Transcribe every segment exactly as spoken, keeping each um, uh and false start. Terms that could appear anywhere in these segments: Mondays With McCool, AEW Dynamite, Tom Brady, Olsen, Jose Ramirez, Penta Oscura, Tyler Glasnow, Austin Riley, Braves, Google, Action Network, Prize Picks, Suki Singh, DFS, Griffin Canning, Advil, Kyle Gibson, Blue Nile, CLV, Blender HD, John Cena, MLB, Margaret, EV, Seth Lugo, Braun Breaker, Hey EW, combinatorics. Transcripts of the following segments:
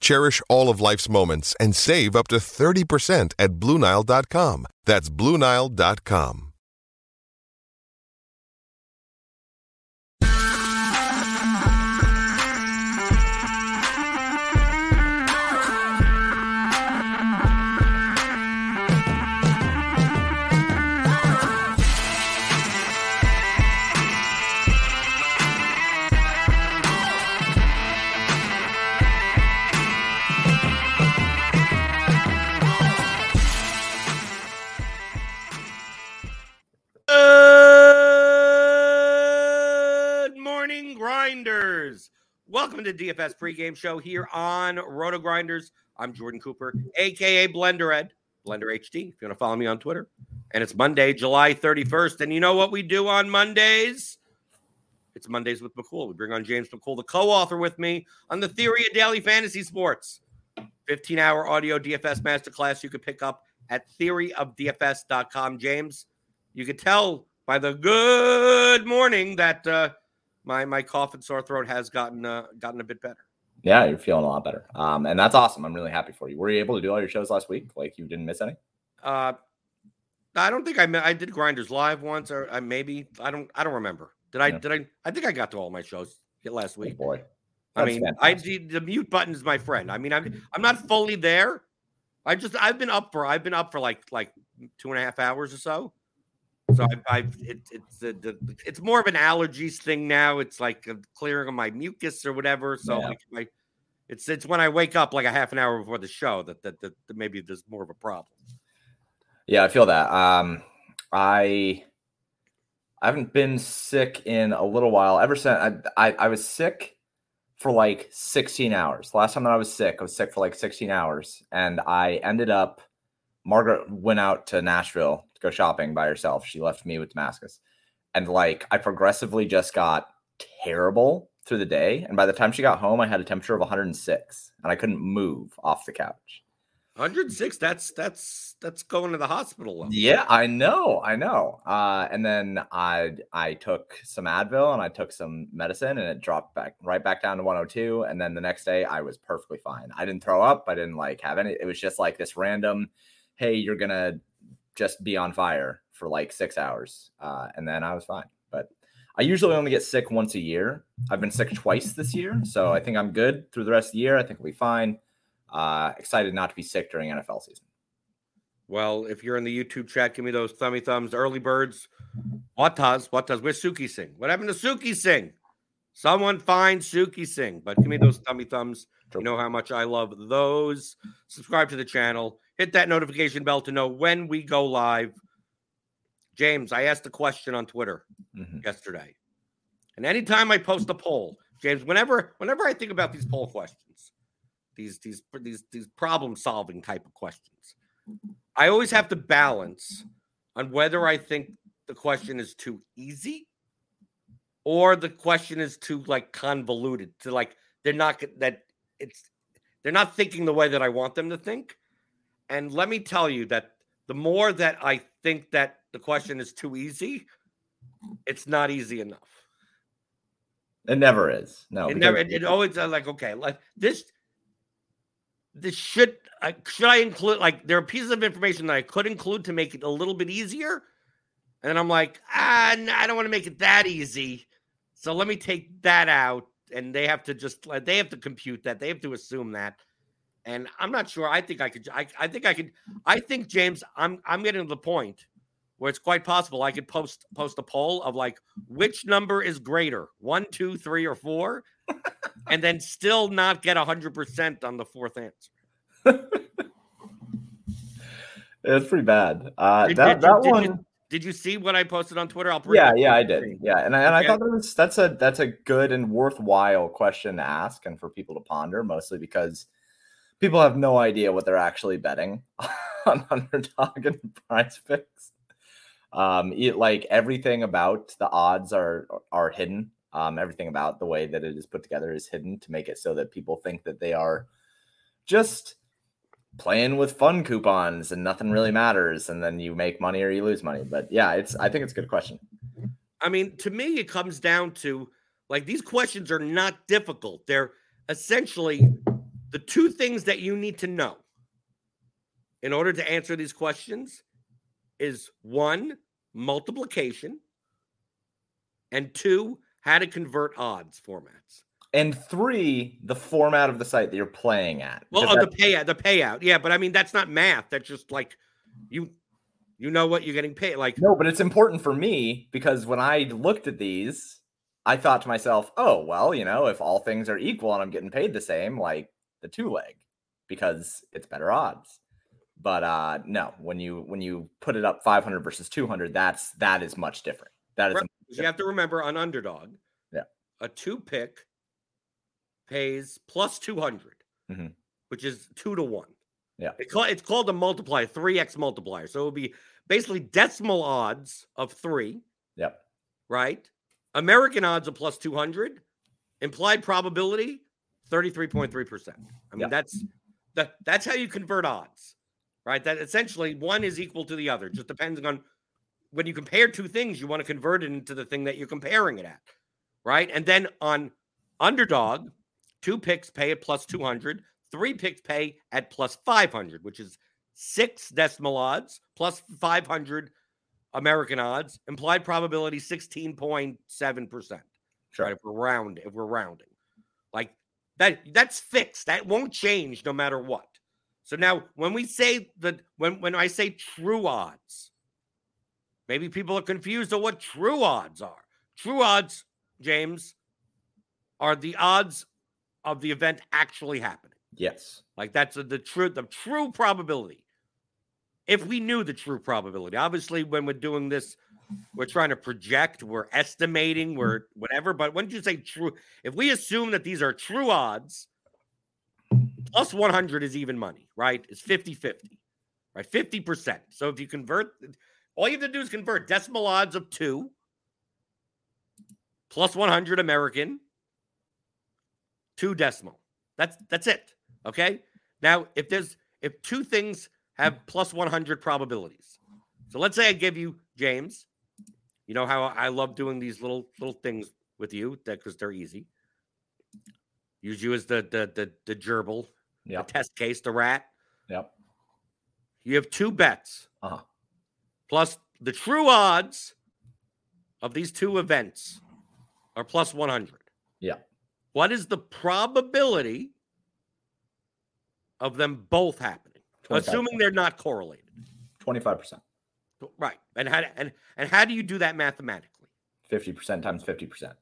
Cherish all of life's moments and save up to thirty percent at Blue Nile dot com. That's Blue Nile dot com. Good morning, Grinders. Welcome to the D F S pregame show here on Roto Grinders. I'm Jordan Cooper, a k a. Blender Ed, Blender H D, if you want to follow me on Twitter. And it's Monday, July thirty-first. And you know what we do on Mondays? It's Mondays with McCool. We bring on James McCool, the co-author with me on the Theory of Daily Fantasy Sports. fifteen-hour audio D F S masterclass you could pick up at theory of D F S dot com. James, you could tell by the good morning that uh, my my cough and sore throat has gotten uh, gotten a bit better. Yeah, you're feeling a lot better, um, and that's awesome. I'm really happy for you. Were you able to do all your shows last week? Like you didn't miss any? Uh, I don't think I I did Grinders Live once, or I maybe I don't I don't remember. Did I yeah. did I I think I got to all my shows last week. Oh boy, that's I mean, fantastic. I the mute button is my friend. I mean, I'm I'm not fully there. I just I've been up for I've been up for like like two and a half hours or so. So I've, I've it, it's a, the, it's more of an allergies thing now. It's like a clearing of my mucus or whatever. So yeah. like my, it's it's when I wake up like a half an hour before the show that that, that that maybe there's more of a problem. Yeah, I feel that. Um, I I haven't been sick in a little while. Ever since I I, I was sick for like sixteen hours. The last time that I was sick, I was sick for like sixteen hours, and I ended up. Margaret went out to Nashville to go shopping by herself. She left me with Damascus. And like, I progressively just got terrible through the day. And by the time she got home, I had a temperature of one hundred six and I couldn't move off the couch. one hundred six. That's, that's, that's going to the hospital. Level. Yeah, I know. I know. Uh, and then I, I took some Advil and I took some medicine and it dropped back right back down to one oh two. And then the next day I was perfectly fine. I didn't throw up. I didn't like have any, it was just like this random, hey, you're going to just be on fire for like six hours. Uh, and then I was fine. But I usually only get sick once a year. I've been sick twice this year. So I think I'm good through the rest of the year. I think we'll be fine. Uh, excited not to be sick during N F L season. Well, if you're in the YouTube chat, give me those thummy thumbs. Early birds. Watas, Watas. Where's Suki Singh? What happened to Suki Singh? Someone find Suki Singh. But give me those thummy thumbs. You know how much I love those. Subscribe to the channel. Hit that notification bell to know when we go live. James, I asked a question on Twitter mm-hmm. yesterday. And anytime I post a poll, James, whenever whenever I think about these poll questions, these these these these problem-solving type of questions, I always have to balance on whether I think the question is too easy or the question is too like convoluted, to like they're not that it's they're not thinking the way that I want them to think. And let me tell you that the more that I think that the question is too easy, it's not easy enough. It never is. No, it never. It, it always uh, like okay, like this. This should uh, should I include? Like there are pieces of information that I could include to make it a little bit easier, and I'm like, ah, no, I don't want to make it that easy. So let me take that out, and they have to just uh, they have to compute that. They have to assume that, and I'm not sure. I think I could. I, I think I could. I think James, I'm I'm getting to the point where it's quite possible I could post post a poll of like which number is greater, one, two, three, or four, and then still not get one hundred percent on the fourth answer. It's pretty bad. Uh, did, that did that you, one. Did you, did you see what I posted on Twitter? I'll yeah, it. yeah, I did. Yeah, and I, and okay. I thought that was, that's a that's a good and worthwhile question to ask and for people to ponder, mostly because people have no idea what they're actually betting on Underdog and Prize Picks. Um, it, like everything about the odds are, are hidden. Um, everything about the way that it is put together is hidden to make it so that people think that they are just playing with fun coupons and nothing really matters. And then you make money or you lose money. But yeah, it's, I think it's a good question. I mean, to me, it comes down to like, these questions are not difficult. They're essentially the two things that you need to know in order to answer these questions is one, multiplication, and two, how to convert odds formats, and three, the format of the site that you're playing at. Well, oh, the payout, the payout, yeah. But I mean, that's not math. That's just like you, you know what you're getting paid. Like no, but it's important for me because when I looked at these, I thought to myself, oh well, you know, if all things are equal and I'm getting paid the same, like the two leg, because it's better odds. But uh, no, when you when you put it up five hundred versus two hundred, that's that is much different. That is right. much you have to remember on Underdog. Yeah, a two pick pays plus two hundred, mm-hmm. which is two to one. Yeah, it's called it's called a multiplier, three x multiplier. So it would be basically decimal odds of three. Yep. Right. American odds of plus two hundred. Implied probability thirty-three point three percent. I mean yep. that's that that's how you convert odds. Right, that essentially one is equal to the other. Just depending on when you compare two things, you want to convert it into the thing that you're comparing it at, right? And then on Underdog, two picks pay at plus two hundred, three picks pay at plus five hundred, which is six decimal odds plus five hundred American odds, implied probability sixteen point seven percent. Sure, right, if we're round, if we're rounding, like that, that's fixed. That won't change no matter what. So now when we say that, when, when I say true odds, maybe people are confused on what true odds are. True odds, James, are the odds of the event actually happening. Yes. Like that's a, the true, the true probability. If we knew the true probability, obviously when we're doing this, we're trying to project, we're estimating, we're whatever, but when you say true, if we assume that these are true odds, plus one hundred is even money, right? It's fifty-fifty, right? fifty percent. So if you convert, all you have to do is convert decimal odds of two plus one hundred American to decimal. That's that's it, okay? Now, if there's if two things have plus one hundred probabilities. So let's say I give you, James, you know how I love doing these little little things with you that because they're easy. Use you as the the the, the gerbil. Yep. The test case, the rat. Yep. You have two bets. Uh-huh. Plus the true odds of these two events are plus one hundred. Yeah. What is the probability of them both happening? twenty-five percent. Assuming they're not correlated. twenty-five percent. Right. And how and, and how do you do that mathematically? fifty percent times fifty percent.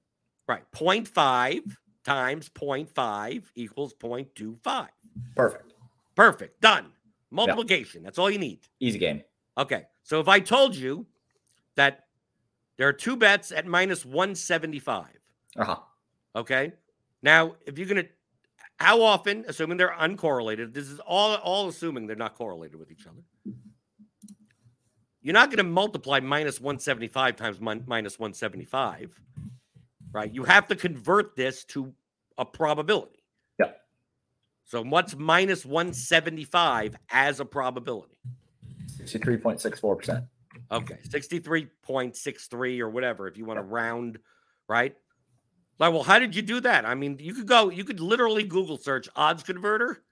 Right. zero point five times zero point five equals zero point two five. Perfect. Perfect. Done. Multiplication. Yeah. That's all you need. Easy game. Okay. So if I told you that there are two bets at minus one seventy-five. Uh-huh. Okay. Now, if you're going to, how often, assuming they're uncorrelated, this is all, all assuming they're not correlated with each other. You're not going to multiply minus one seventy-five times min- minus one seventy-five. Right, you have to convert this to a probability. Yeah. So what's minus one seventy-five as a probability? sixty-three point six four percent. Okay, sixty-three point six three or whatever, if you want to round, right? Like, well, how did you do that? I mean, you could go, you could literally Google search odds converter,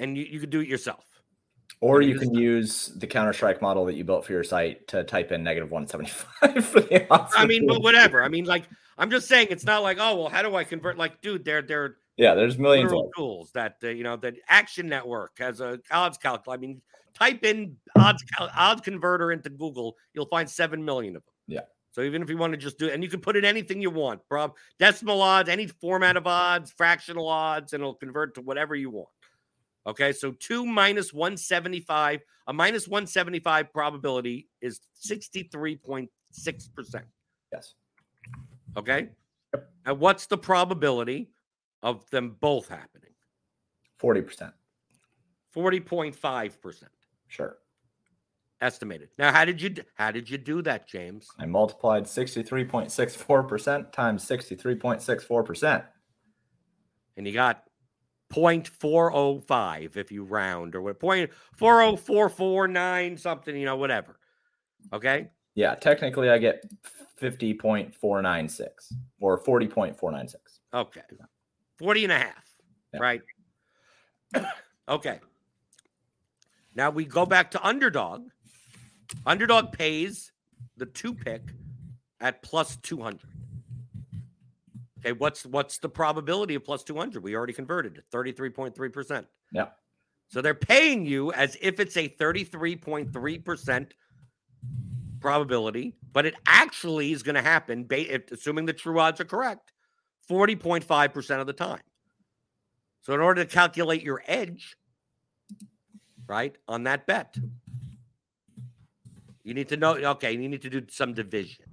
and you, you could do it yourself. Or you can use the Counter-Strike model that you built for your site to type in negative one seventy-five for the odds. I mean, but whatever. I mean, like, I'm just saying it's not like, oh, well, how do I convert? Like, dude, there, there. Yeah, there's millions of tools that, uh, you know, that Action Network has a odds calculator. I mean, type in odds cal- odds converter into Google. You'll find seven million of them. Yeah. So even if you want to just do it, and you can put in anything you want, bro, decimal odds, any format of odds, fractional odds, and it'll convert to whatever you want. Okay, so two minus one seventy-five, a minus one seventy-five probability is sixty-three point six percent. Yes. Okay? Yep. And what's the probability of them both happening? forty percent. forty point five percent. Sure. Estimated. Now, how did you how did you do that, James? I multiplied sixty-three point six four percent times sixty-three point six four percent. And you got zero point four zero five if you round, or what, zero point four zero four four nine something, you know, whatever. Okay? Yeah, technically I get fifty point four nine six or forty point four nine six. Okay. forty and a half, yeah. Right? Okay. Now we go back to Underdog. Underdog pays the two pick at plus two hundred. Okay, what's what's the probability of plus two hundred? We already converted it, thirty-three point three percent. Yeah. So they're paying you as if it's a thirty-three point three percent probability, but it actually is going to happen, assuming the true odds are correct, forty point five percent of the time. So in order to calculate your edge, right, on that bet, you need to know, okay, you need to do some division.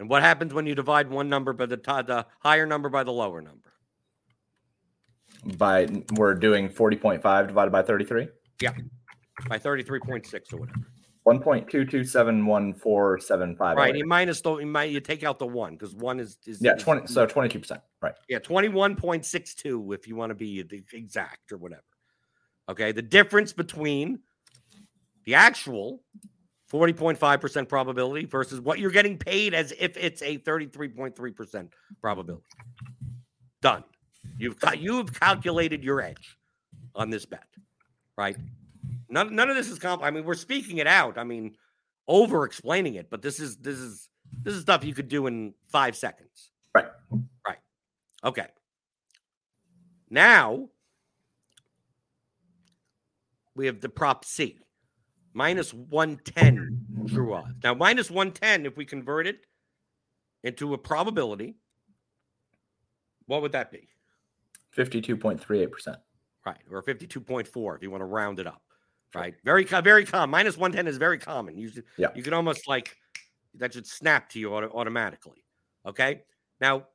And what happens when you divide one number by the, t- the higher number by the lower number? By we're doing forty point five divided by thirty-three? Yeah, by thirty-three point six or whatever. one point two two seven one four seven five. Right, you minus the, you, might, you take out the one because one is, is yeah, twenty. So twenty-two percent, right? Yeah, twenty-one point six two if you want to be exact or whatever. Okay, the difference between the actual forty point five percent probability versus what you're getting paid as if it's a thirty-three point three percent probability. Done. You've got, you've calculated your edge on this bet, right? None, none of this is comp. I mean, we're speaking it out. I mean, over explaining it, but this is, this is, this is stuff you could do in five seconds. Right. Right. Okay. Now we have the prop C. Minus one ten true odds. Now, minus one ten, if we convert it into a probability, what would that be? fifty-two point three eight percent. Right, or fifty-two point four if you want to round it up. Right, very very common. Minus one ten is very common. You should, yeah. You can almost like, that should snap to you auto- automatically. Okay? Now,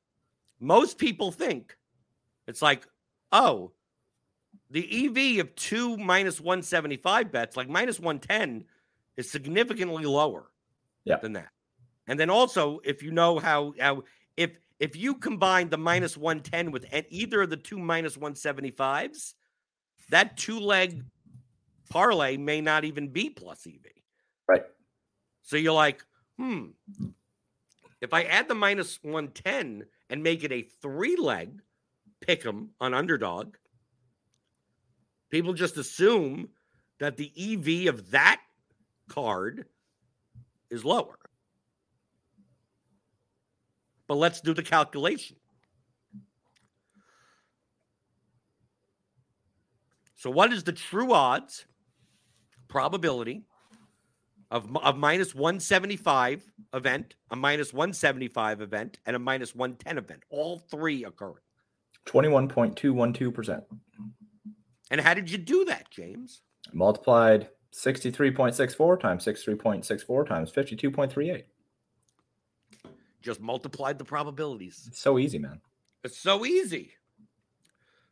most people think it's like, oh, the E V of two minus one seventy-five bets, like minus one ten, is significantly lower yeah. than that. And then also, if you know how, how if if you combine the minus one ten with either of the two minus one seventy-fives, that two-leg parlay may not even be plus E V. Right. So you're like, hmm, if I add the minus one ten and make it a three-leg pick'em on Underdog, people just assume that the E V of that card is lower. But let's do the calculation. So what is the true odds probability of a minus one seventy-five event, a minus one seventy-five event, and a minus one ten event? All three occurring. twenty-one point two one two percent. And how did you do that, James? I multiplied sixty-three point six four times sixty-three point six four times fifty-two point three eight. Just multiplied the probabilities. It's so easy, man. It's so easy.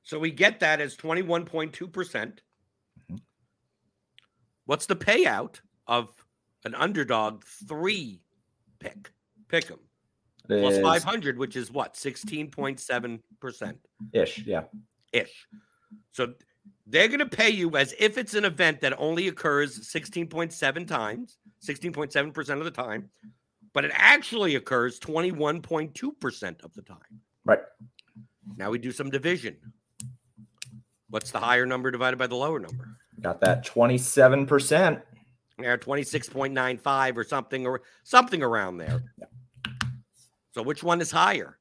So we get that as twenty-one point two percent. Mm-hmm. What's the payout of an Underdog three pick? Pick 'em. Plus is... five hundred, which is what? sixteen point seven percent. Ish, yeah. Ish. So They're going to pay you as if it's an event that only occurs sixteen point seven times, sixteen point seven percent of the time, but it actually occurs twenty-one point two percent of the time. Right. Now we do some division. What's the higher number divided by the lower number? Got that twenty-seven percent. Yeah, twenty-six point nine five or something, or something around there. Yeah. So which one is higher?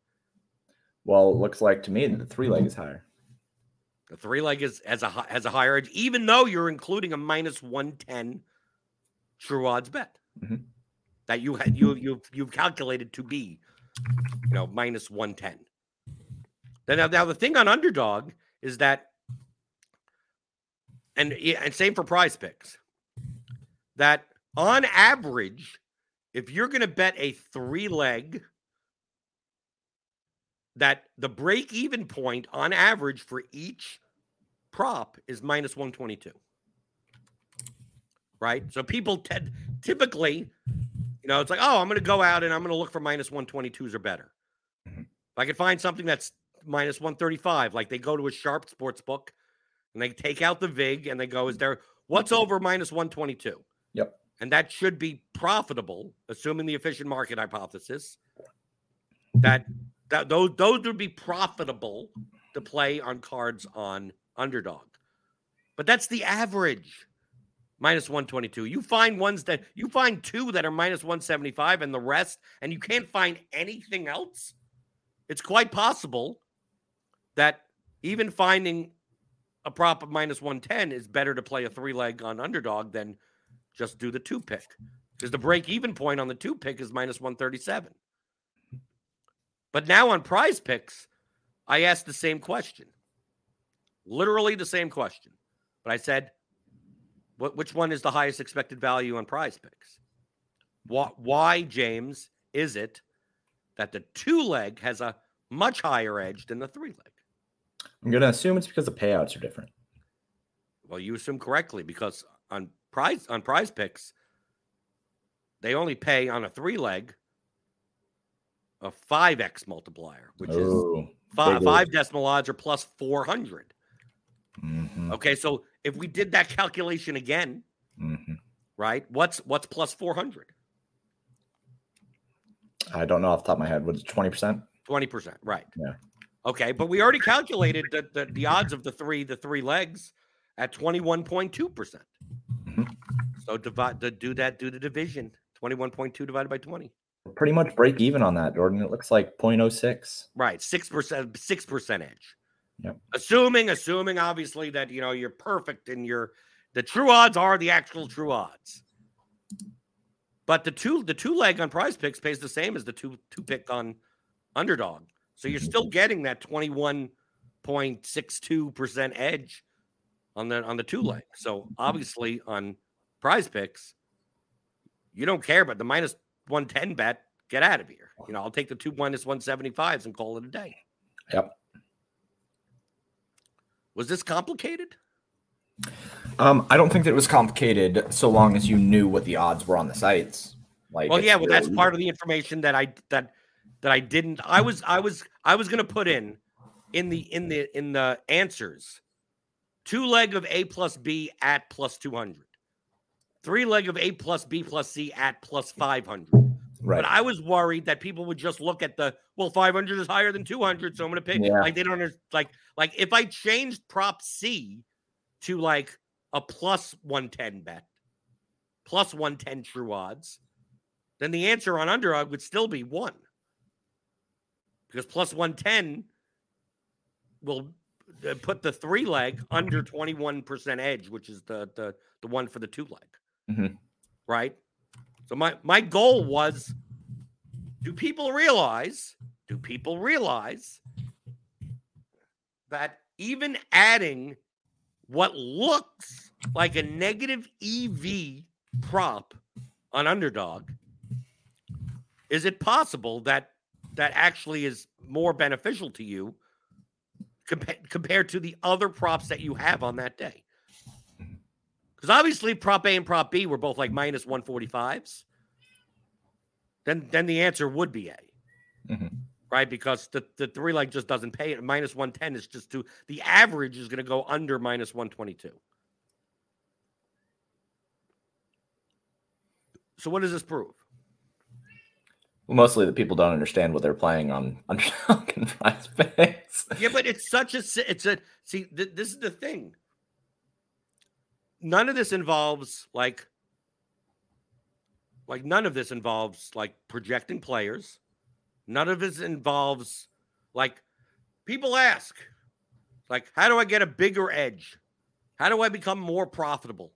Well, it looks like to me that the three-leg is higher. The three-leg is as a has a higher edge, even though you're including a minus one ten true odds bet mm-hmm. that you had you you you've calculated to be, you know, minus one ten. Now, now the thing on Underdog is that, and and same for Prize Picks, that on average, if you're going to bet a three-leg, that the break-even point on average for each prop is minus one twenty-two, right? So people t- typically, you know, it's like, oh, I'm going to go out and I'm going to look for minus one twenty-twos or better. Mm-hmm. If I can find something that's minus one thirty-five, like they go to a Sharp sports book and they take out the vig and they go, is there, what's over minus one twenty-two? Yep. And that should be profitable, assuming the efficient market hypothesis, that... That, those, those would be profitable to play on cards on Underdog. But that's the average, minus one twenty-two. You find ones that you find two that are minus one seventy-five and the rest, and you can't find anything else. It's quite possible that even finding a prop of minus one ten is better to play a three leg on Underdog than just do the two pick, because the break even point on the two pick is minus one thirty-seven. But now on Prize Picks, I asked the same question. Literally the same question. But I said, what, which one is the highest expected value on Prize Picks? Why, why, James, is it that the two-leg has a much higher edge than the three-leg? I'm going to assume it's because the payouts are different. Well, you assume correctly, because on prize, on Prize Picks, they only pay on a three-leg a five x multiplier, which oh, is five, five decimal odds or plus four hundred. Mm-hmm. Okay, so if we did that calculation again, mm-hmm. right, what's what's plus four hundred? I don't know off the top of my head. Was it twenty percent? twenty percent, right. Yeah. Okay, but we already calculated the, the, the odds of the three the three legs at twenty-one point two percent. Mm-hmm. So divide, the, do that, do the division, twenty-one point two divided by twenty. Pretty much break even on that, Jordan. It looks like zero point zero six. Right, six percent, six percent edge. Yep. Assuming, assuming obviously that, you know, you're perfect and your the true odds are the actual true odds. But the two the two leg on Prize Picks pays the same as the two two pick on Underdog, so you're still getting that twenty-one point six two percent edge on the on the two leg. So obviously on Prize Picks, you don't care about the minus one ten bet, get out of here. You know, I'll take the two minus one seventy-fives and call it a day. Yep. Was this complicated? Um, I don't think that it was complicated so long as you knew what the odds were on the sites. Like, well, yeah, well, that's part of the information that I that that I didn't. I was I was I was gonna put in in the in the in the answers. Two leg of A plus B at plus two hundred. Three leg of A plus B plus C at plus five hundred. Right. But I was worried that people would just look at the, well, five hundred is higher than two hundred, so I'm going to pick. Yeah. Like, they don't, like, like if I changed prop C to like a plus one ten bet, plus one ten true odds, then the answer on Underdog would still be one. Because plus one ten will put the three leg under twenty-one percent edge, which is the, the, the one for the two leg. Mm-hmm. Right? So my, my goal was, do people realize, do people realize that even adding what looks like a negative E V prop on Underdog, is it possible that that actually is more beneficial to you compa- compared to the other props that you have on that day? Because obviously prop A and prop B were both like minus one forty-fives. Then then the answer would be A. Mm-hmm. right? Because the, the three leg just doesn't pay it. Minus one ten is just too, the average is going to go under minus one twenty-two. So what does this prove? Well, mostly that people don't understand what they're playing on Underdog and Prize Picks. Yeah, but it's such a, it's a, see, th- this is the thing. None of this involves like, like none of this involves like projecting players. None of this involves like, people ask, like, how do I get a bigger edge? How do I become more profitable?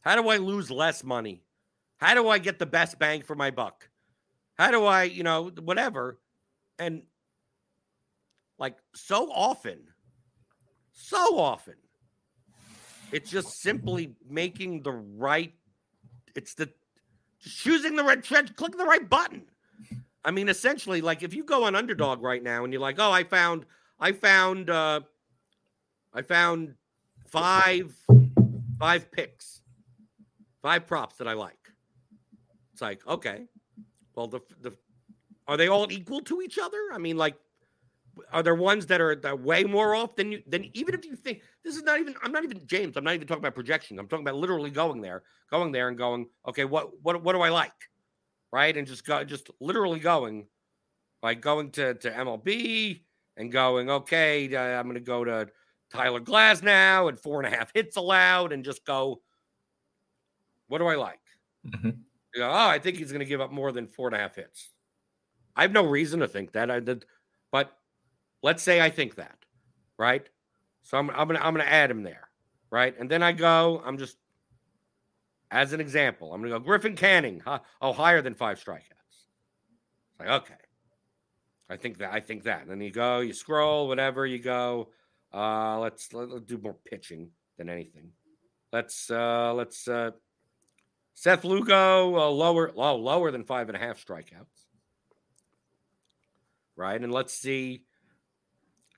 How do I lose less money? How do I get the best bang for my buck? How do I, you know, whatever. And like so often, so often, it's just simply making the right, it's the, just choosing the right trend, clicking the right button. I mean, essentially, like if you go on Underdog right now and you're like, oh, I found, I found, uh, I found five, five picks, five props that I like. It's like, okay, well, the the are they all equal to each other? I mean, like, are there ones that are, that are way more off than you? Then even if you think this is not even, I'm not even James. I'm not even talking about projection. I'm talking about literally going there, going there, and going, okay, what what what do I like, right? And just go, just literally going, like going to to M L B and going, okay, I'm going to go to Tyler Glasnow and four and a half hits allowed, and just go, what do I like? Mm-hmm. You know, oh, I think he's going to give up more than four and a half hits. I have no reason to think that. I did, but let's say I think that, right? So I'm I'm going to I'm going to add him there, right? And then I go. I'm just as an example. I'm going to go Griffin Canning. Huh? Oh, higher than five strikeouts. It's like okay, I think that I think that. And then you go, you scroll, whatever. You go. Uh, let's let, let's do more pitching than anything. Let's uh, let's. Uh, Seth Lugo, uh, lower, low, lower than five and a half strikeouts, right? And let's see,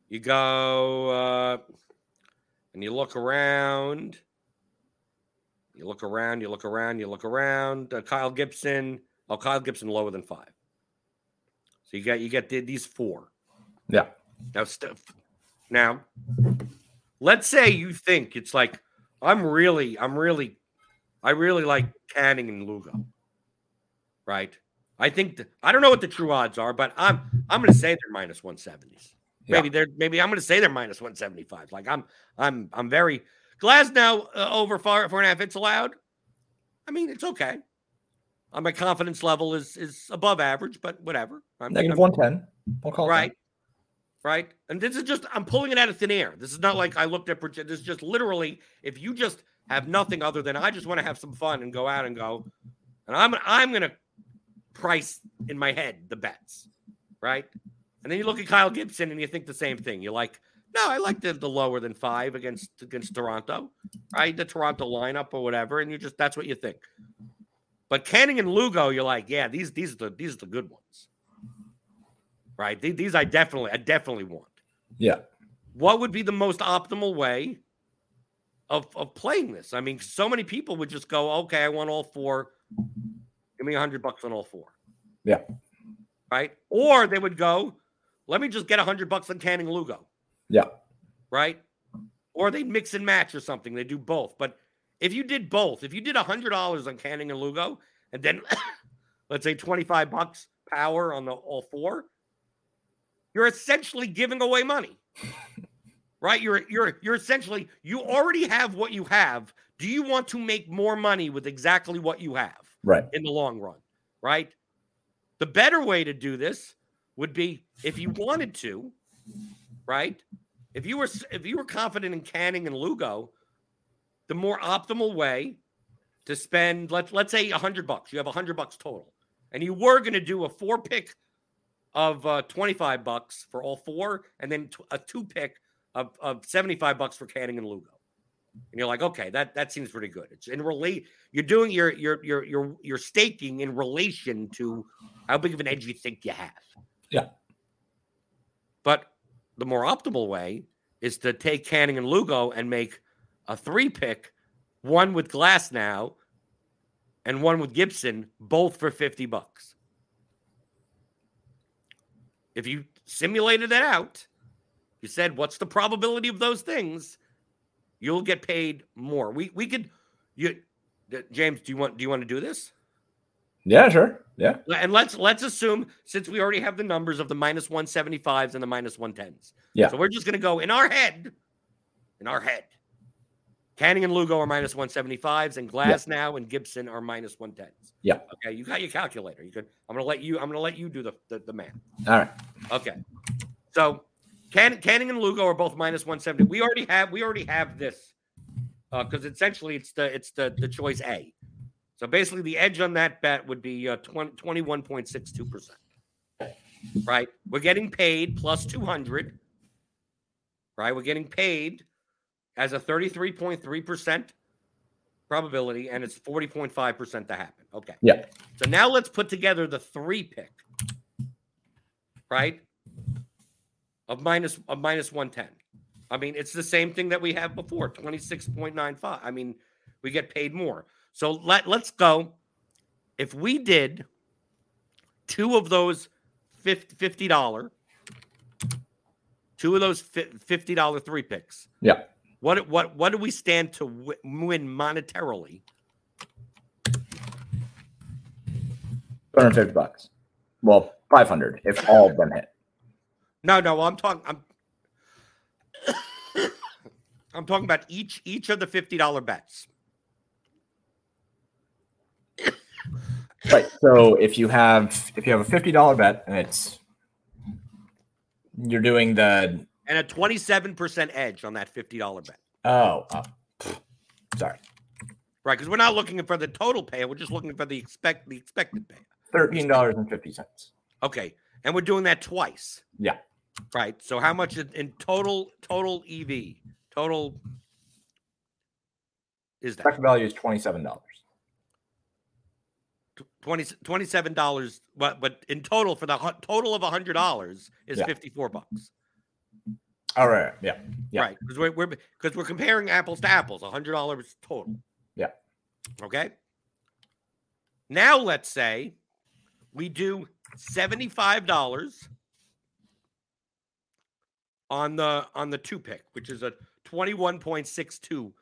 you go uh, and you look around, you look around, you look around, you look around. Uh, Kyle Gibson, oh, Kyle Gibson, lower than five. So you got you get the, these four. Yeah. Now, st- now, let's say you think it's like I'm really, I'm really. I really like Canning and Lugo, right? I think the, I don't know what the true odds are, but I'm I'm going to say they're minus one seventies. Maybe yeah. they're maybe I'm going to say they're minus one seventy-five. Like I'm I'm I'm very Glasnow uh, over four, four and a half hits allowed. I mean, it's okay. Uh, my confidence level is is above average, but whatever. I'm, Negative I'm, one ten. We'll call right, that. Right. And this is just I'm pulling it out of thin air. This is not like I looked at project. This is just literally if you just. Have nothing other than I just want to have some fun and go out and go. And I'm I'm going to price in my head the bets, right? And then you look at Kyle Gibson and you think the same thing. You're like, no, I like the, the lower than five against against Toronto, right? The Toronto lineup or whatever, and you just that's what you think. But Canning and Lugo, you're like, yeah, these these are the these are the good ones, right? These, these I definitely I definitely want. Yeah. What would be the most optimal way? Of, of playing this. I mean, so many people would just go, okay, I want all four. Give me a hundred bucks on all four. Yeah. Right. Or they would go, let me just get a hundred bucks on Canning Lugo. Yeah. Right. Or they mix and match or something. They do both. But if you did both, if you did a hundred dollars on Canning and Lugo, and then let's say twenty-five bucks power on the all four, you're essentially giving away money. Right, you're you're you're essentially you already have what you have. Do you want to make more money with exactly what you have? Right. In the long run, right? The better way to do this would be if you wanted to, right? If you were if you were confident in Canning and Lugo, the more optimal way to spend let's let's say a hundred bucks. You have a hundred bucks total, and you were going to do a four pick of uh, twenty-five bucks for all four, and then t- a two pick. Of, of seventy-five bucks for Canning and Lugo. And you're like, okay, that, that seems pretty good. It's in relate. You're doing your, your, your, your, your staking in relation to how big of an edge you think you have. Yeah. But the more optimal way is to take Canning and Lugo and make a three pick, one with Glasnow and one with Gibson, both for fifty bucks. If you simulated it out, you said, what's the probability of those things? You'll get paid more. We we could, you, James, do you want do you want to do this? Yeah, sure. Yeah. And let's let's assume, since we already have the numbers of the minus one seventy-fives and the minus one tens. Yeah. So we're just going to go in our head, in our head, Canning and Lugo are minus one seventy-fives, and Glasnow yeah. and Gibson are minus one tens. Yeah. Okay. You got your calculator. You could. I'm going to let you. I'm going to let you do the, the the math. All right. Okay. So Can, Canning and Lugo are both minus one seventy. We already have. We already have this because uh, essentially it's the it's the the choice A. So basically, the edge on that bet would be uh, twenty-one point six two percent. Right. We're getting paid plus two hundred. Right. We're getting paid as a thirty-three point three percent probability, and it's forty point five percent to happen. Okay. Yeah. So now let's put together the three pick, right? Of minus of minus one ten. I mean, it's the same thing that we have before, twenty-six point nine five. I mean, we get paid more. So let, let's go. If we did two of those fifty dollars, two of those fifty dollars three picks. Yeah. What what what do we stand to win monetarily? two hundred fifty bucks. Well, five hundred if all of them hit. No, no, I'm talking. I'm I'm talking about each each of the fifty dollars bets. Right. So if you have if you have a fifty dollars bet and it's you're doing the. And a twenty-seven percent edge on that fifty dollars bet. Oh, oh. Sorry. Right, because we're not looking for the total pay. We're just looking for the expect the expected pay. thirteen dollars and fifty cents. Okay, and we're doing that twice. Yeah. Right, so how much in total total E V? Total is that? Expected value is twenty-seven dollars. twenty, twenty-seven dollars, but, but in total, for the total of one hundred dollars is yeah. fifty-four bucks. All right. Yeah. yeah. Right. Because we're because we're, we're comparing apples to apples. A hundred dollars total. Yeah. Okay. Now let's say we do seventy-five dollars on the on the two pick, which is a twenty-one point six two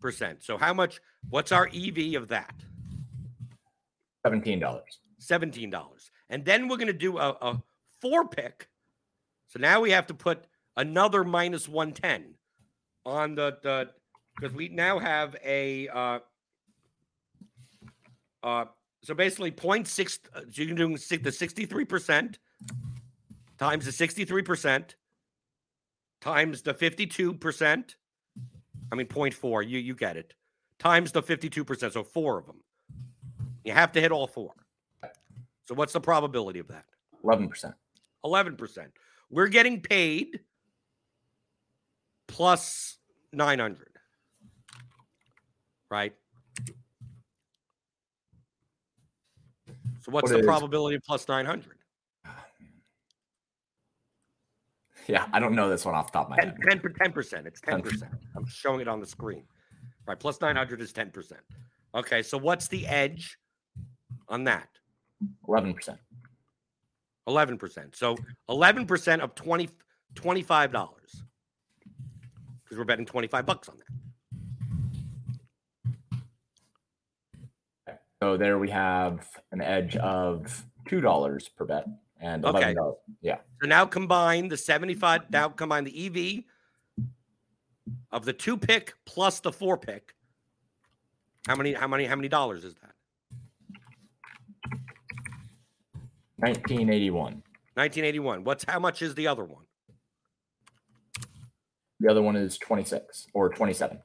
percent. So how much? What's our E V of that? Seventeen dollars. Seventeen dollars, and then we're going to do a, a four pick. So now we have to put another minus one ten on the the because we now have a uh uh so basically point six uh, so you can do six, the sixty-three percent times the sixty-three percent times the fifty-two percent. I mean point four you you get it times the fifty-two percent. So four of them you have to hit all four. So what's the probability of that? eleven percent. eleven percent. We're getting paid. Plus nine hundred, right? So what's what the is, probability of plus nine hundred? Yeah, I don't know this one off the top of my head. ten percent. It's ten percent. I'm showing it on the screen. Right, plus nine hundred is ten percent. Okay, so what's the edge on that? eleven percent. eleven percent. So eleven percent of twenty twenty-five dollars. Because we're betting twenty-five bucks on that. So there we have an edge of two dollars per bet and eleven dollars. Okay. Yeah. So now combine the seventy-five, now combine the E V of the two pick plus the four pick. How many, how many, how many dollars is that? nineteen eighty-one. nineteen eighty-one. What's, how much is the other one? The other one is twenty-six or twenty-seven.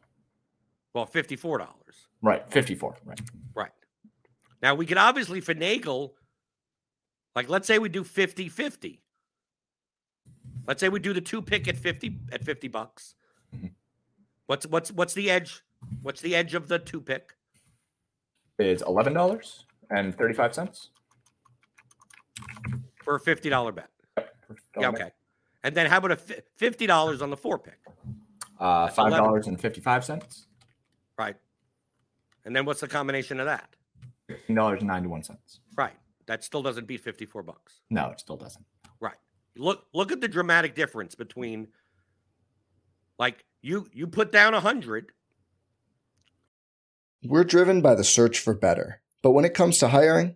Well, fifty-four dollars. Right, fifty-four dollars. Right. Right. Now, we could obviously finagle, like, let's say we do fifty-fifty. Let's say we do the two pick at fifty at fifty bucks. Mm-hmm. What's what's what's the edge? What's the edge of the two pick? It's eleven dollars and thirty-five cents. For a fifty dollars bet. Yeah, okay. And then how about a fifty dollars on the four pick? Uh, five dollars and fifty-five cents. Right. And then what's the combination of that? fifteen dollars and ninety-one cents. Right. That still doesn't beat fifty-four bucks. No, it still doesn't. Right. Look, look at the dramatic difference between, like, you you put down one hundred. We're driven by the search for better. But when it comes to hiring,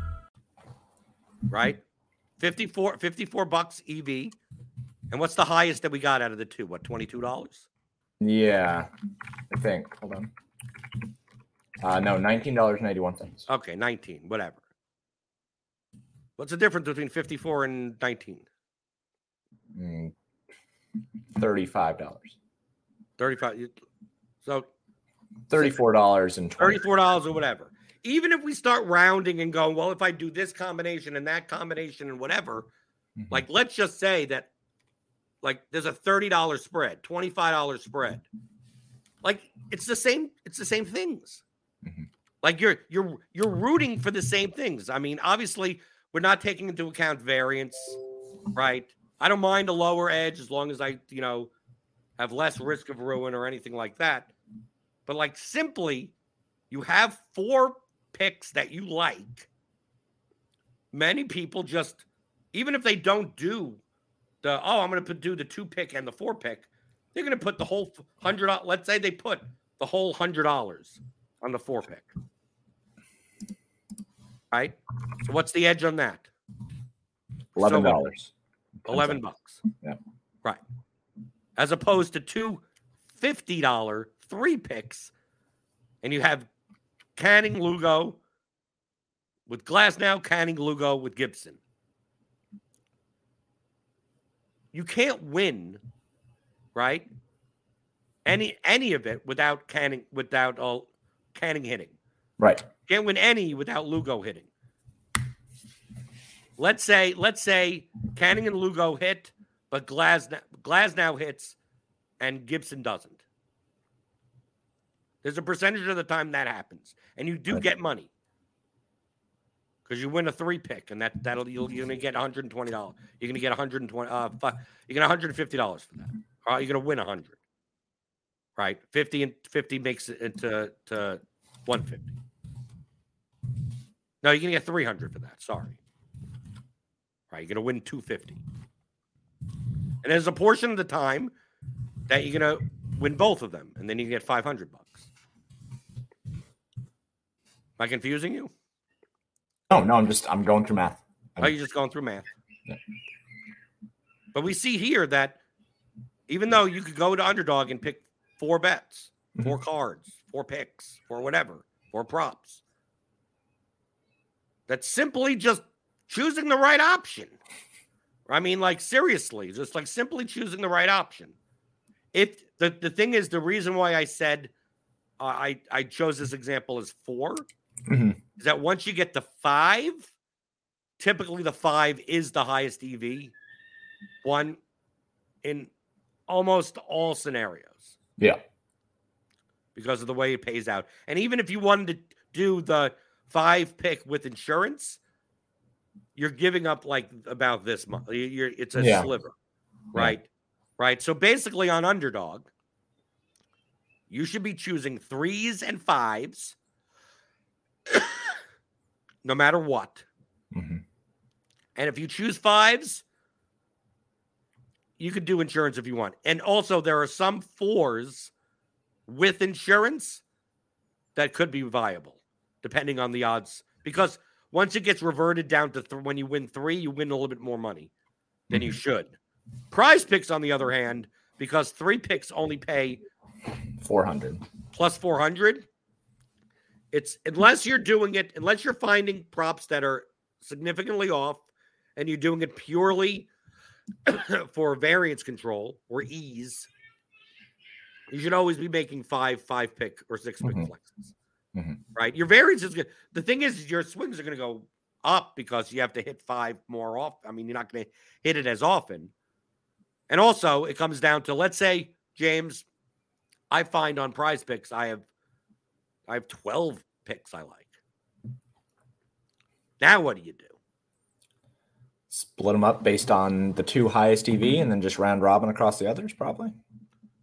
Right? fifty-four, fifty-four bucks E V. And what's the highest that we got out of the two? What, twenty-two dollars? Yeah, I think. Hold on. Uh, no, nineteen dollars and eighty-one cents. Okay, nineteen, whatever. What's the difference between fifty-four and nineteen? Mm, thirty-five dollars. thirty-five. So thirty-four dollars and twenty cents. thirty-four dollars or whatever. Even if we start rounding and going, well, if I do this combination and that combination and whatever, mm-hmm. like, let's just say that, like, there's a thirty dollars spread, twenty-five dollars spread. Like, it's the same, it's the same things. Mm-hmm. Like, you're, you're, you're rooting for the same things. I mean, obviously we're not taking into account variance, right? I don't mind a lower edge as long as I, you know, have less risk of ruin or anything like that. But, like, simply you have four picks that you like. Many people just, even if they don't do the, oh, I'm going to do the two pick and the four pick, they're going to put the whole hundred. Let's say they put the whole hundred dollars on the four pick. Right. So what's the edge on that? Eleven dollars. So Eleven bucks. Yeah. Right. As opposed to two fifty dollar three picks, and you have Canning, Lugo with Glasnow, Canning, Lugo with Gibson. You can't win, right? Any any of it without Canning without all Canning hitting. Right. You can't win any without Lugo hitting. Let's say let's say Canning and Lugo hit, but Glasnow Glasnow hits and Gibson doesn't. There's a percentage of the time that happens, and you do get money because you win a three pick, and that that'll you'll, you're gonna get one hundred twenty dollars. You're gonna get one hundred twenty. Uh, five, you get one hundred fifty dollars for that. Uh, you're gonna win one hundred, right? fifty and fifty makes it to to one hundred fifty. No, you're gonna get three hundred for that. Sorry, right? You're gonna win two hundred fifty, and there's a portion of the time that you're gonna win both of them, and then you get five hundred bucks. Am I confusing you? No, no, I'm just, I'm going through math. I'm... Oh, you're just going through math. Yeah. But we see here that even though you could go to Underdog and pick four bets, four mm-hmm. cards, four picks, four whatever, four props, that's simply just choosing the right option. I mean, like, seriously, just like simply choosing the right option. If the, the thing is, the reason why I said uh, I, I chose this example as four mm-hmm. is that once you get to five, typically the five is the highest E V one in almost all scenarios. Yeah. Because of the way it pays out. And even if you wanted to do the five pick with insurance, you're giving up like about this much. You're, it's a yeah. sliver, right? Yeah. Right. So basically on Underdog, You should be choosing threes and fives no matter what. Mm-hmm. And if you choose fives, you could do insurance if you want. And also, there are some fours with insurance that could be viable, depending on the odds. Because once it gets reverted down to th- when you win three, you win a little bit more money than mm-hmm. you should. Prize Picks, on the other hand, because three picks only pay four hundred plus four hundred. It's unless you're doing it, unless you're finding props that are significantly off and you're doing it purely for variance control or ease, you should always be making five, five pick or six pick mm-hmm. flexes, mm-hmm. right? Your variance is good. The thing is, is your swings are going to go up because you have to hit five more off. I mean, you're not going to hit it as often. And also, it comes down to, let's say, James, I find on Prize Picks, I have, I have twelve picks I like. Now what do you do? Split them up based on the two highest E V and then just round robin across the others, probably.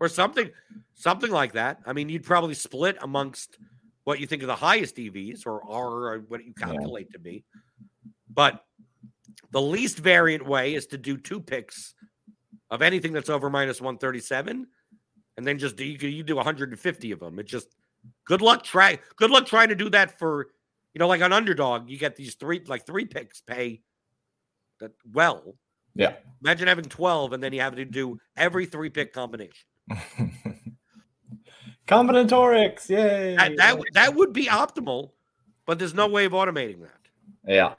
Or something, something like that. I mean, you'd probably split amongst what you think are the highest E Vs or are what you calculate yeah. to be. But the least variant way is to do two picks of anything that's over minus one thirty-seven, and then just do, you, you do one hundred fifty of them. It's just good luck. Try good luck trying to do that for, you know, like an underdog. You get these three, like three picks pay that well. Yeah. Imagine having twelve, and then you have to do every three pick combination. Combinatorics, yay! That, that that would be optimal, but there's no way of automating that. Yeah.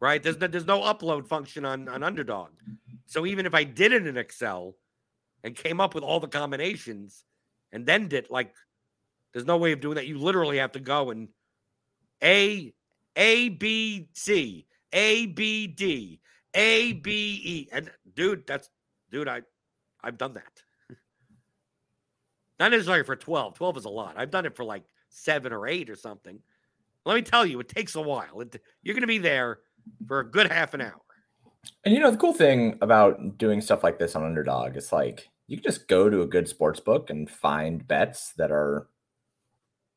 Right. There's no, there's no upload function on on Underdog. So even if I did it in Excel and came up with all the combinations and then did, like, there's no way of doing that. You literally have to go and A, A, B, C, A, B, D, A, B, E. And dude, that's, dude, I, I've done that. Not necessarily for twelve. twelve is a lot. I've done it for like seven or eight or something. Let me tell you, it takes a while. It, you're going to be there for a good half an hour. And, you know, the cool thing about doing stuff like this on Underdog is, like, you can just go to a good sports book and find bets that are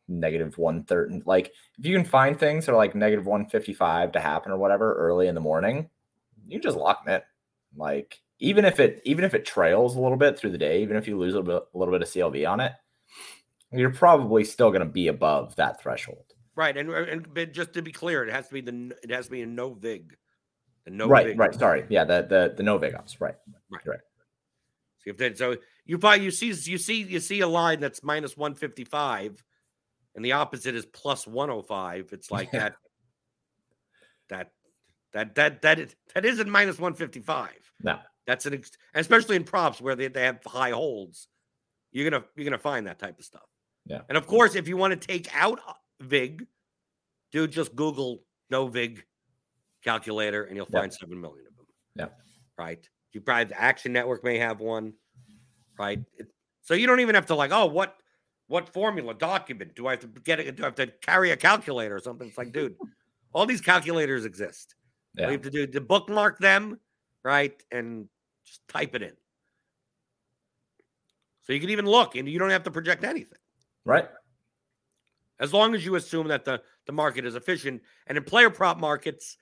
negative one thirty. Like, if you can find things that are like negative one fifty-five to happen or whatever early in the morning, you can just lock them in. Like, even if it even if it trails a little bit through the day, even if you lose a little bit, a little bit of C L V on it, you're probably still going to be above that threshold. Right, and and just to be clear, it has to be the it has to be a no vig. The no right, big right. Ups. Sorry, yeah, the the the no big ups. Right, right, right. So if they, so you buy, you see, you see, you see a line that's minus one fifty five, and the opposite is plus one hundred five. It's like that, that, that, that, that is that isn't minus one fifty five. No, that's an ex- especially in props where they, they have high holds. You're gonna you're gonna find that type of stuff. Yeah, and of course, if you want to take out vig, dude, just Google no vig calculator, and you'll find yep. seven million of them. Yeah, right. You probably the Action Network may have one, right? It, so you don't even have to, like, oh, what, what formula document do I have to get? It? Do I have to carry a calculator or something? It's like, dude, all these calculators exist. Yeah. We have to do to bookmark them, right, and just type it in. So you can even look, and you don't have to project anything, right? As long as you assume that the the market is efficient, and in player prop markets.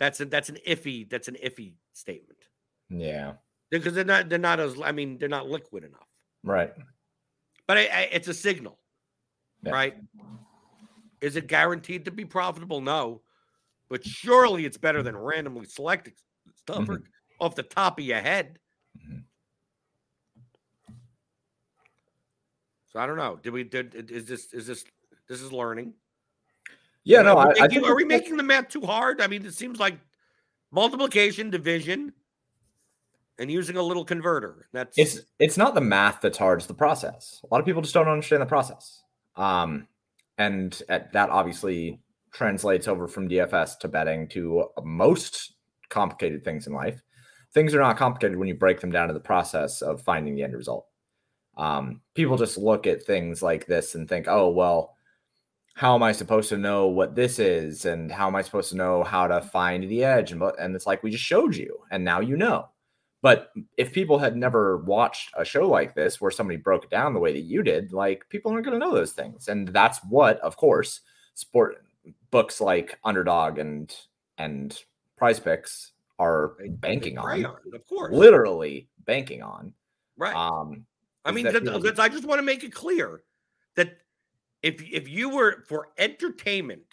That's a, that's an iffy that's an iffy statement. Yeah, because they're not they're not as I mean they're not liquid enough. Right. But I, I, it's a signal, yeah. right? Is it guaranteed to be profitable? No, but surely it's better than randomly selecting stuff mm-hmm. off the top of your head. Mm-hmm. So I don't know. Did we? Did is this is this this is learning? Yeah, no, I, I think are we making the math too hard? I mean, it seems like multiplication, division, and using a little converter. That's it's it's not the math that's hard; it's the process. A lot of people just don't understand the process, um, and at, that obviously translates over from D F S to betting to most complicated things in life. Things are not complicated when you break them down to the process of finding the end result. Um, people just look at things like this and think, "Oh, well." How am I supposed to know what this is? And how am I supposed to know how to find the edge? And, and it's like, we just showed you and now you know. But if people had never watched a show like this where somebody broke it down the way that you did, like, people aren't going to know those things. And that's what, of course, sport books like Underdog and and Prize Picks are banking on. on. Of course. Literally banking on. Right. Um, I mean, that, that, that, I just want to make it clear that if if you were for entertainment,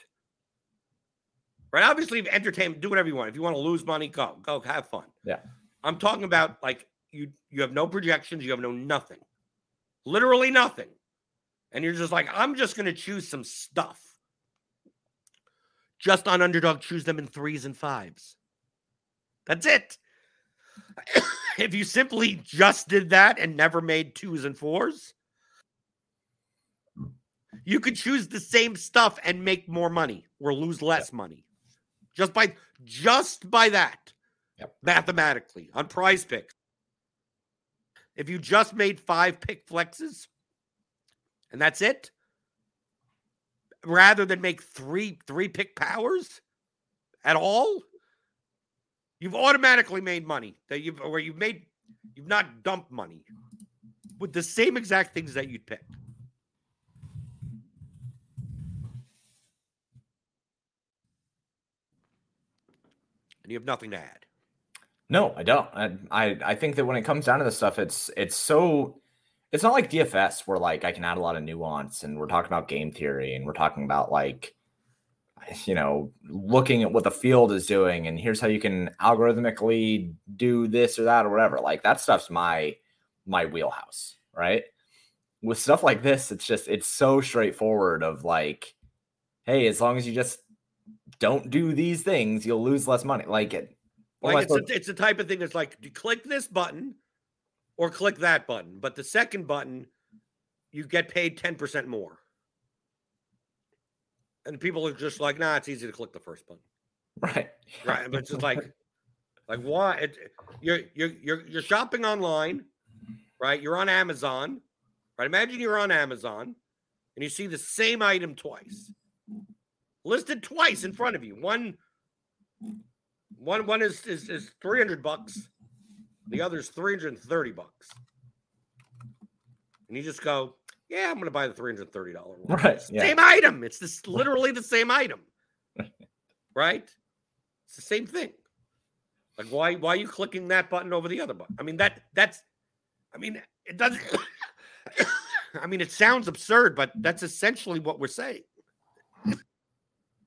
right, obviously if entertainment, do whatever you want. If you want to lose money, go. Go have fun. Yeah. I'm talking about, like, you you have no projections. You have no nothing. Literally nothing. And you're just like, I'm just going to choose some stuff. Just on Underdog, choose them in threes and fives. That's it. If you simply just did that and never made twos and fours, you could choose the same stuff and make more money or lose less yeah. money. Just by, just by that. Yep. Mathematically on Prize Picks, if you just made five pick flexes and that's it, rather than make three three pick powers at all, you've automatically made money that you've or you've made you've not dumped money with the same exact things that you'd pick. And you have nothing to add. No, I don't. I, I I think that when it comes down to this stuff, it's it's so it's not like D F S where, like, I can add a lot of nuance and we're talking about game theory and we're talking about, like, you know, looking at what the field is doing and here's how you can algorithmically do this or that or whatever. Like, that stuff's my my wheelhouse, right? With stuff like this, it's just it's so straightforward of, like, hey, as long as you just don't do these things, you'll lose less money. Like it. Like it's, a, it's the type of thing that's like, you click this button or click that button, but the second button, you get paid ten percent more. And people are just like, nah, it's easy to click the first button. Right. Right. But it's just like, like why? It, you're, you're, you're, you're shopping online, right? You're on Amazon, right? Imagine you're on Amazon and you see the same item twice. Listed twice in front of you. One... One one is, is, is three hundred bucks. The other is three hundred thirty bucks. And you just go, yeah, I'm going to buy the three hundred thirty dollars one. Right. Yeah. Same item. It's this, literally the same item. Right? It's the same thing. Like, why, why are you clicking that button over the other button? I mean, that that's, I mean, it doesn't, I mean, it sounds absurd, but that's essentially what we're saying.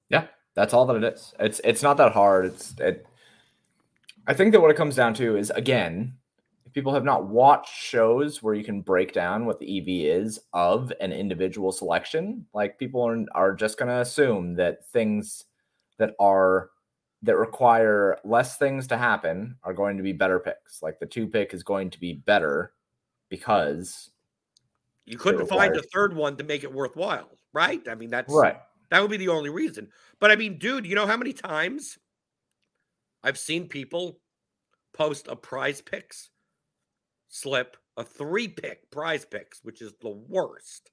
Yeah. That's all that it is. It's it's not that hard. It's it, I think that what it comes down to is, again, if people have not watched shows where you can break down what the E V is of an individual selection, like, people are, are just going to assume that things that are that require less things to happen are going to be better picks. Like, the two pick is going to be better because you couldn't find a third one to make it worthwhile, right? I mean, that's right. That would be the only reason. But, I mean, dude, you know how many times I've seen people post a Prize Picks slip, a three-pick Prize Picks, which is the worst.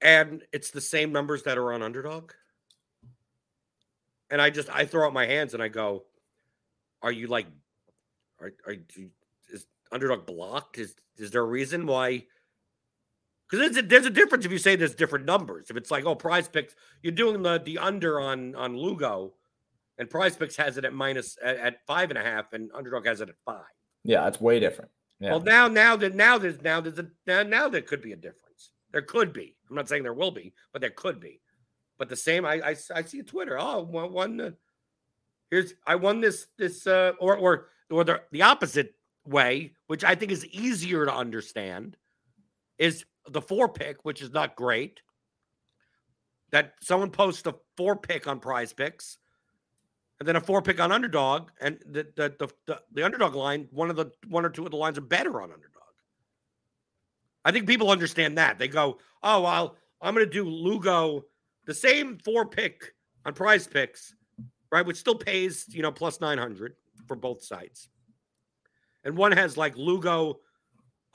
And it's the same numbers that are on Underdog. And I just, I throw out my hands and I go, are you like, are, are is Underdog blocked? Is, is there a reason why? Because there's a, there's a difference if you say there's different numbers. If it's like, oh, Prize Picks, you're doing the the under on, on Lugo, and Prize Picks has it at minus at, at five and a half, and Underdog has it at five. Yeah, that's way different. Yeah. Well, now now that now there's now there's a, now now there could be a difference. There could be. I'm not saying there will be, but there could be. But the same, I I, I see a Twitter. Oh, one, one uh, here's I won this this uh, or or or the the opposite way, which I think is easier to understand, is the four pick, which is not great, that someone posts a four pick on Prize Picks and then a four pick on Underdog, and the the the, the, the Underdog line, one of the one or two of the lines are better on Underdog. I think people understand that. They go, oh, well, I'm going to do Lugo, the same four pick on Prize Picks, right, which still pays, you know, plus nine hundred for both sides. And one has, like, Lugo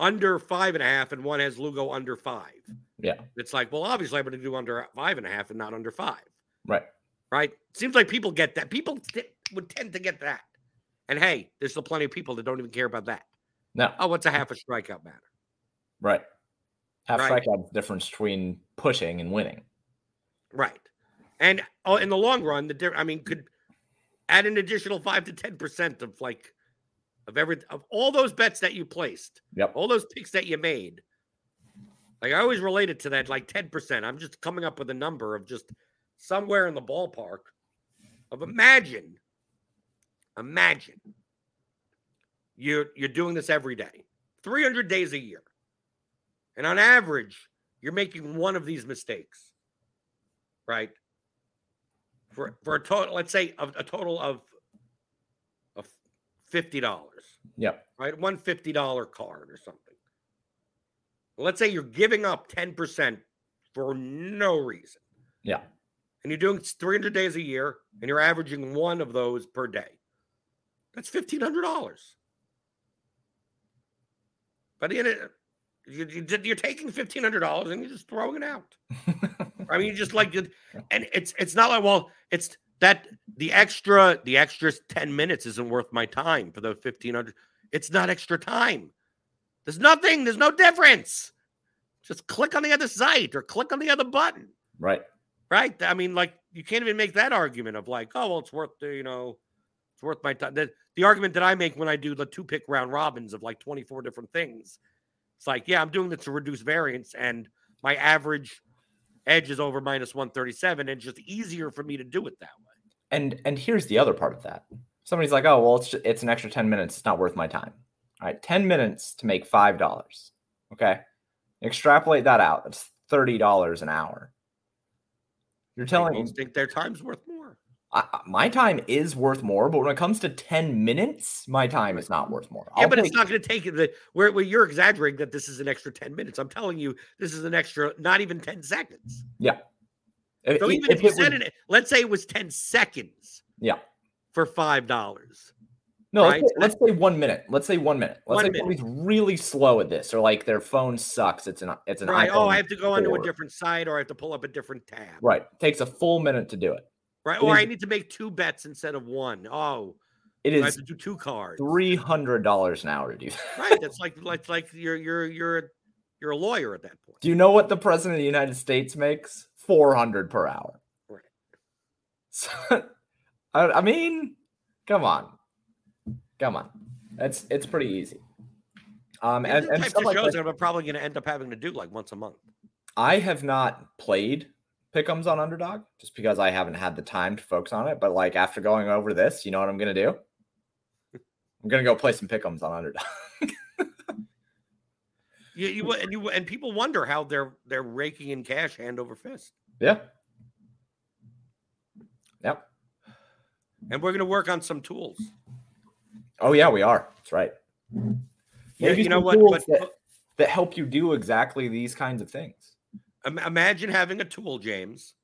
under five and a half, and one has Lugo under five. Yeah. It's like, well, obviously I'm going to do under five and a half and not under five. Right. Right. Seems like people get that. People t- would tend to get that. And hey, there's still plenty of people that don't even care about that. No. Oh, what's a half a strikeout matter? Right. Half right. strikeout is the difference between pushing and winning. Right. And oh, in the long run, the di- I mean, could add an additional five to ten percent of like of every of all those bets that you placed. Yep. All those picks that you made. Like I always relate it to that, like ten percent. I'm just coming up with a number of just somewhere in the ballpark of imagine, imagine you're you're doing this every day, three hundred days a year, and on average you're making one of these mistakes, right? For for a total, let's say a, a total of of fifty dollars. Yep. Right, one fifty dollar card or something. Let's say you're giving up ten percent for no reason. Yeah. And you're doing three hundred days a year, and you're averaging one of those per day. That's fifteen hundred dollars. By the end of it, you, you're taking fifteen hundred dollars and you're just throwing it out. I mean, you just like, and it's it's not like, well, it's that the extra, the extra ten minutes isn't worth my time for the fifteen hundred dollars. It's not extra time. There's nothing. There's no difference. Just click on the other site or click on the other button. Right. Right. I mean, like, you can't even make that argument of like, oh, well, it's worth, the, you know, it's worth my time. The, the argument that I make when I do the two-pick round robins of like twenty-four different things, it's like, yeah, I'm doing this to reduce variance, and my average edge is over minus one thirty-seven, and it's just easier for me to do it that way. And and here's the other part of that. Somebody's like, oh, well, it's just, it's an extra ten minutes. It's not worth my time. All right, ten minutes to make five dollars, okay? Extrapolate that out. That's thirty dollars an hour. You're telling me... I think their time's worth more. I, my time is worth more, but when it comes to ten minutes, my time is not worth more. I'll yeah, but take, it's not going to take it. Where, where you're exaggerating that this is an extra ten minutes. I'm telling you, this is an extra, not even ten seconds. Yeah. So if, even if, if you said it, let's say it was ten seconds. Yeah. For five dollars. No, right. let's, say, let's say one minute. Let's say one minute. Let's one say minute. Somebody's really slow at this, or like their phone sucks. It's an it's an right. iPhone. Oh, I have to go onto a different site, or I have to pull up a different tab. Right, takes a full minute to do it. Right, it or is, I need to make two bets instead of one. Oh, it is I have to do two cards. Three hundred dollars an hour to do that. Right, that's like like like you're you're you're you're a lawyer at that point. Do you know what the president of the United States makes? Four hundred per hour. Right. So, I, I mean, come on. Come on, that's it's pretty easy. Um, and, and types of like shows that I'm probably going to end up having to do like once a month. I have not played pick'ems on Underdog just because I haven't had the time to focus on it. But like after going over this, you know what I'm going to do? I'm going to go play some pick'ems on Underdog. you, you and you and people wonder how they're they're raking in cash hand over fist. Yeah. Yep. And we're going to work on some tools. Oh, yeah, we are. That's right. Yeah, you know what? But, that, that help you do exactly these kinds of things. Imagine having a tool, James.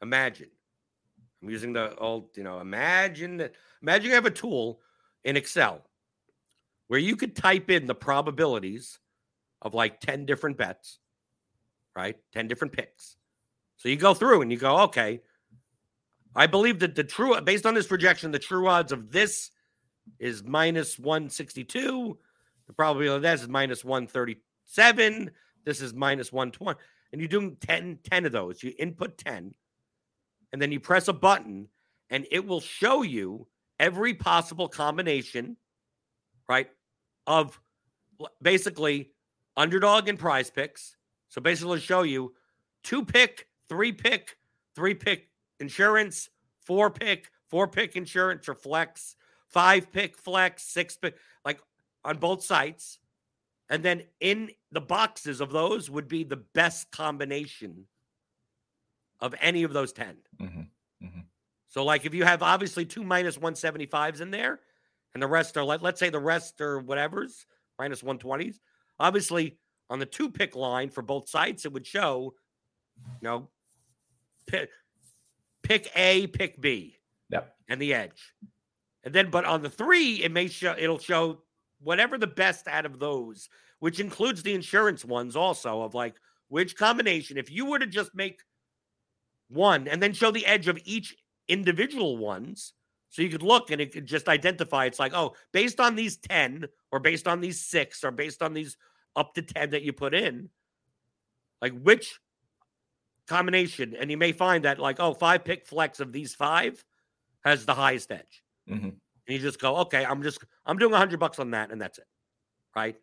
Imagine. I'm using the old, you know, imagine that. Imagine you have a tool in Excel where you could type in the probabilities of like ten different bets, right? ten different picks. So you go through and you go, okay, I believe that the true, based on this projection, the true odds of this is minus one sixty-two. The probability of that is minus one thirty-seven. This is minus one twenty. And you're doing ten, ten of those. You input ten, and then you press a button, and it will show you every possible combination, right, of basically Underdog and Prize Picks. So basically it'll show you two-pick, three-pick, three-pick insurance, four-pick, four-pick insurance or flex, five pick flex, six pick, like on both sites. And then in the boxes of those would be the best combination of any of those ten. Mm-hmm. Mm-hmm. So like if you have obviously two minus one seventy-fives in there and the rest are like, let's say the rest are whatever's minus one twenties, obviously on the two pick line for both sites, it would show, you know, pick, pick A, pick B. Yep. And the edge. And then, but on the three, it may show, it'll show whatever the best out of those, which includes the insurance ones also of like which combination, if you were to just make one and then show the edge of each individual ones, So you could look and it could just identify. It's like, oh, based on these ten or based on these six or based on these up to ten that you put in, like which combination. And you may find that like, oh, five pick flex of these five has the highest edge. Mm-hmm. And you just go, okay, I'm just, I'm doing a hundred bucks on that. And that's it. Right.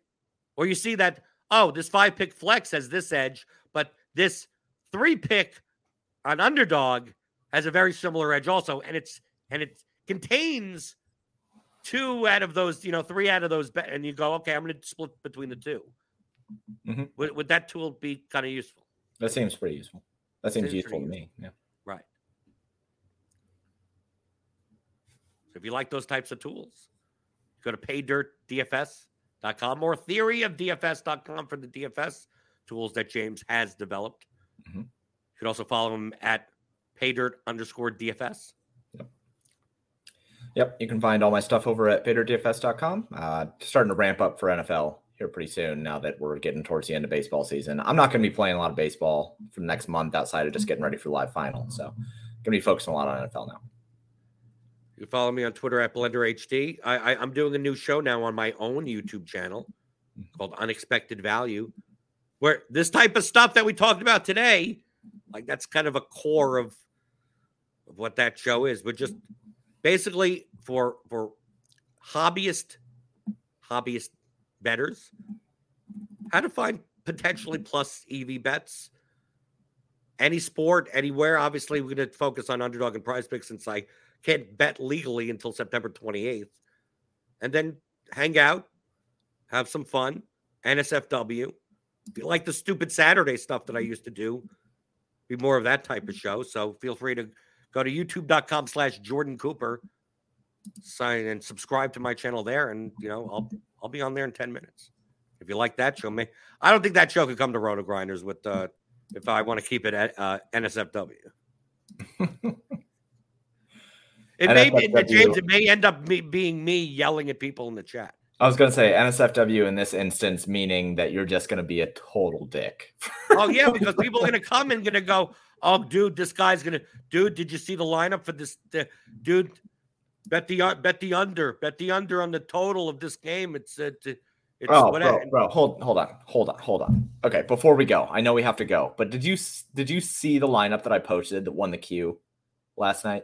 Or you see that, oh, this five pick flex has this edge, but this three pick on Underdog has a very similar edge also. And it's, and it contains two out of those, you know, three out of those. Be- and you go, okay, I'm going to split between the two. Mm-hmm. Would, would that tool be kind of useful? That seems pretty useful. That seems, seems useful to me. Yeah. Right. So if you like those types of tools, go to pay dirt D F S dot com or theory of D F S dot com for the D F S tools that James has developed. Mm-hmm. You could also follow him at paydirt underscore DFS. Yep. Yep. You can find all my stuff over at paydirt D F S dot com. Uh, starting to ramp up for N F L here pretty soon now that we're getting towards the end of baseball season. I'm not going to be playing a lot of baseball for the next month outside of just getting ready for the live final. So I'm going to be focusing a lot on N F L now. You can follow me on Twitter at Blender H D. I, I, I'm doing a new show now on my own YouTube channel called Unexpected Value, where this type of stuff that we talked about today, like that's kind of a core of, of what that show is. We're just basically for, for hobbyist, hobbyist, bettors, how to find potentially plus E V bets, any sport, anywhere. Obviously, we're going to focus on Underdog and Prize Picks since I can't bet legally until September twenty-eighth. And then hang out, have some fun, N S F W. If you like the stupid Saturday stuff that I used to do, be more of that type of show. So feel free to go to youtube.com slash Jordan Cooper, sign and subscribe to my channel there. And, you know, I'll I'll be on there in ten minutes. If you like that show, me. I don't think that show could come to Roto Grinders with uh, if I want to keep it at uh, N S F W. It may be, James, it may end up me, being me yelling at people in the chat. I was going to say N S F W in this instance, meaning that you're just going to be a total dick. Oh, yeah, because people are going to come and going to go, oh, dude, this guy's going to, dude, did you see the lineup for this? The, dude, Bet the bet the under, bet the under on the total of this game. It's uh, it's oh, whatever. Bro, bro, hold hold on, hold on, hold on. Okay, before we go, I know we have to go, but did you did you see the lineup that I posted that won the Q last night?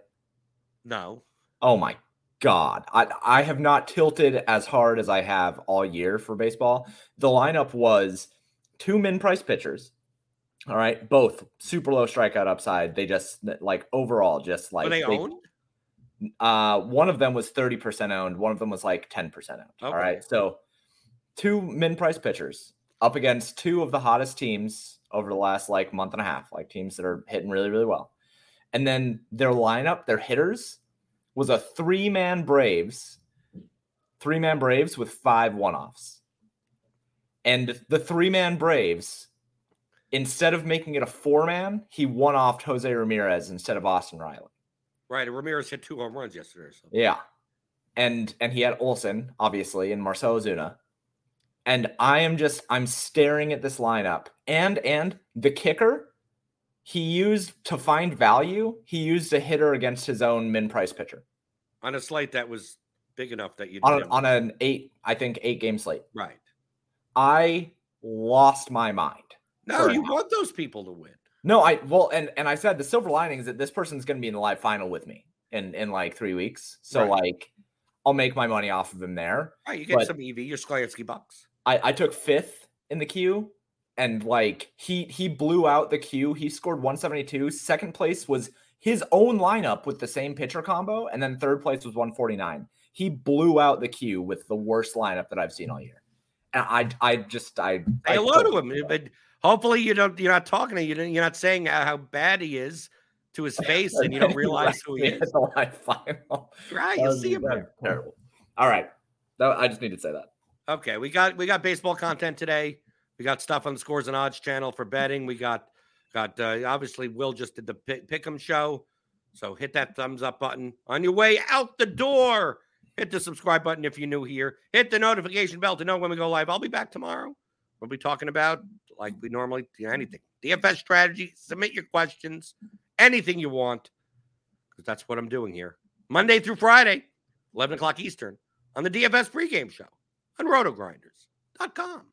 No. Oh my God, I I have not tilted as hard as I have all year for baseball. The lineup was two min price pitchers. All right, both super low strikeout upside. They just like overall just like Are they, they owned. Uh, one of them was thirty percent owned. One of them was like ten percent owned. Okay. All right. So two min price pitchers up against two of the hottest teams over the last like month and a half, like teams that are hitting really, really well. And then their lineup, their hitters was a three man Braves, three man Braves with five one-offs. And the three man Braves, instead of making it a four man, he one-offed Jose Ramirez instead of Austin Riley. Right, Ramirez hit two home runs yesterday or something. Yeah, and and he had Olsen, obviously, and Marcell Ozuna. And I am just, I'm staring at this lineup. And and the kicker, he used, to find value, he used a hitter against his own min-price pitcher. On a slate that was big enough that you did. On, on an eight, I think, eight-game slate. Right. I lost my mind. No, you want those people to win. No, I well, and and I said the silver lining is that this person's going to be in the live final with me in in like three weeks. So right. like, I'll make my money off of him there. Right, you get but some E V, your Sklansky bucks. I, I took fifth in the queue, and like he he blew out the queue. He scored one seventy-two. Second place was his own lineup with the same pitcher combo, and then third place was one forty-nine. He blew out the queue with the worst lineup that I've seen all year. And I I just I say I hello to him, but. Hopefully you don't. You're not talking to you. You're not saying how bad he is to his face, and you don't realize who he is. Final. Right, you see him. Terrible. All right, that, I just need to say that. Okay, we got we got baseball content today. We got stuff on the Scores and Odds channel for betting. We got got uh, obviously Will just did the Pick'em show, so hit that thumbs up button on your way out the door. Hit the subscribe button if you're new here. Hit the notification bell to know when we go live. I'll be back tomorrow. We'll be talking about, like we normally do, anything. D F S strategy, submit your questions, anything you want, because that's what I'm doing here. Monday through Friday, eleven o'clock Eastern, on the D F S pregame show on roto grinders dot com.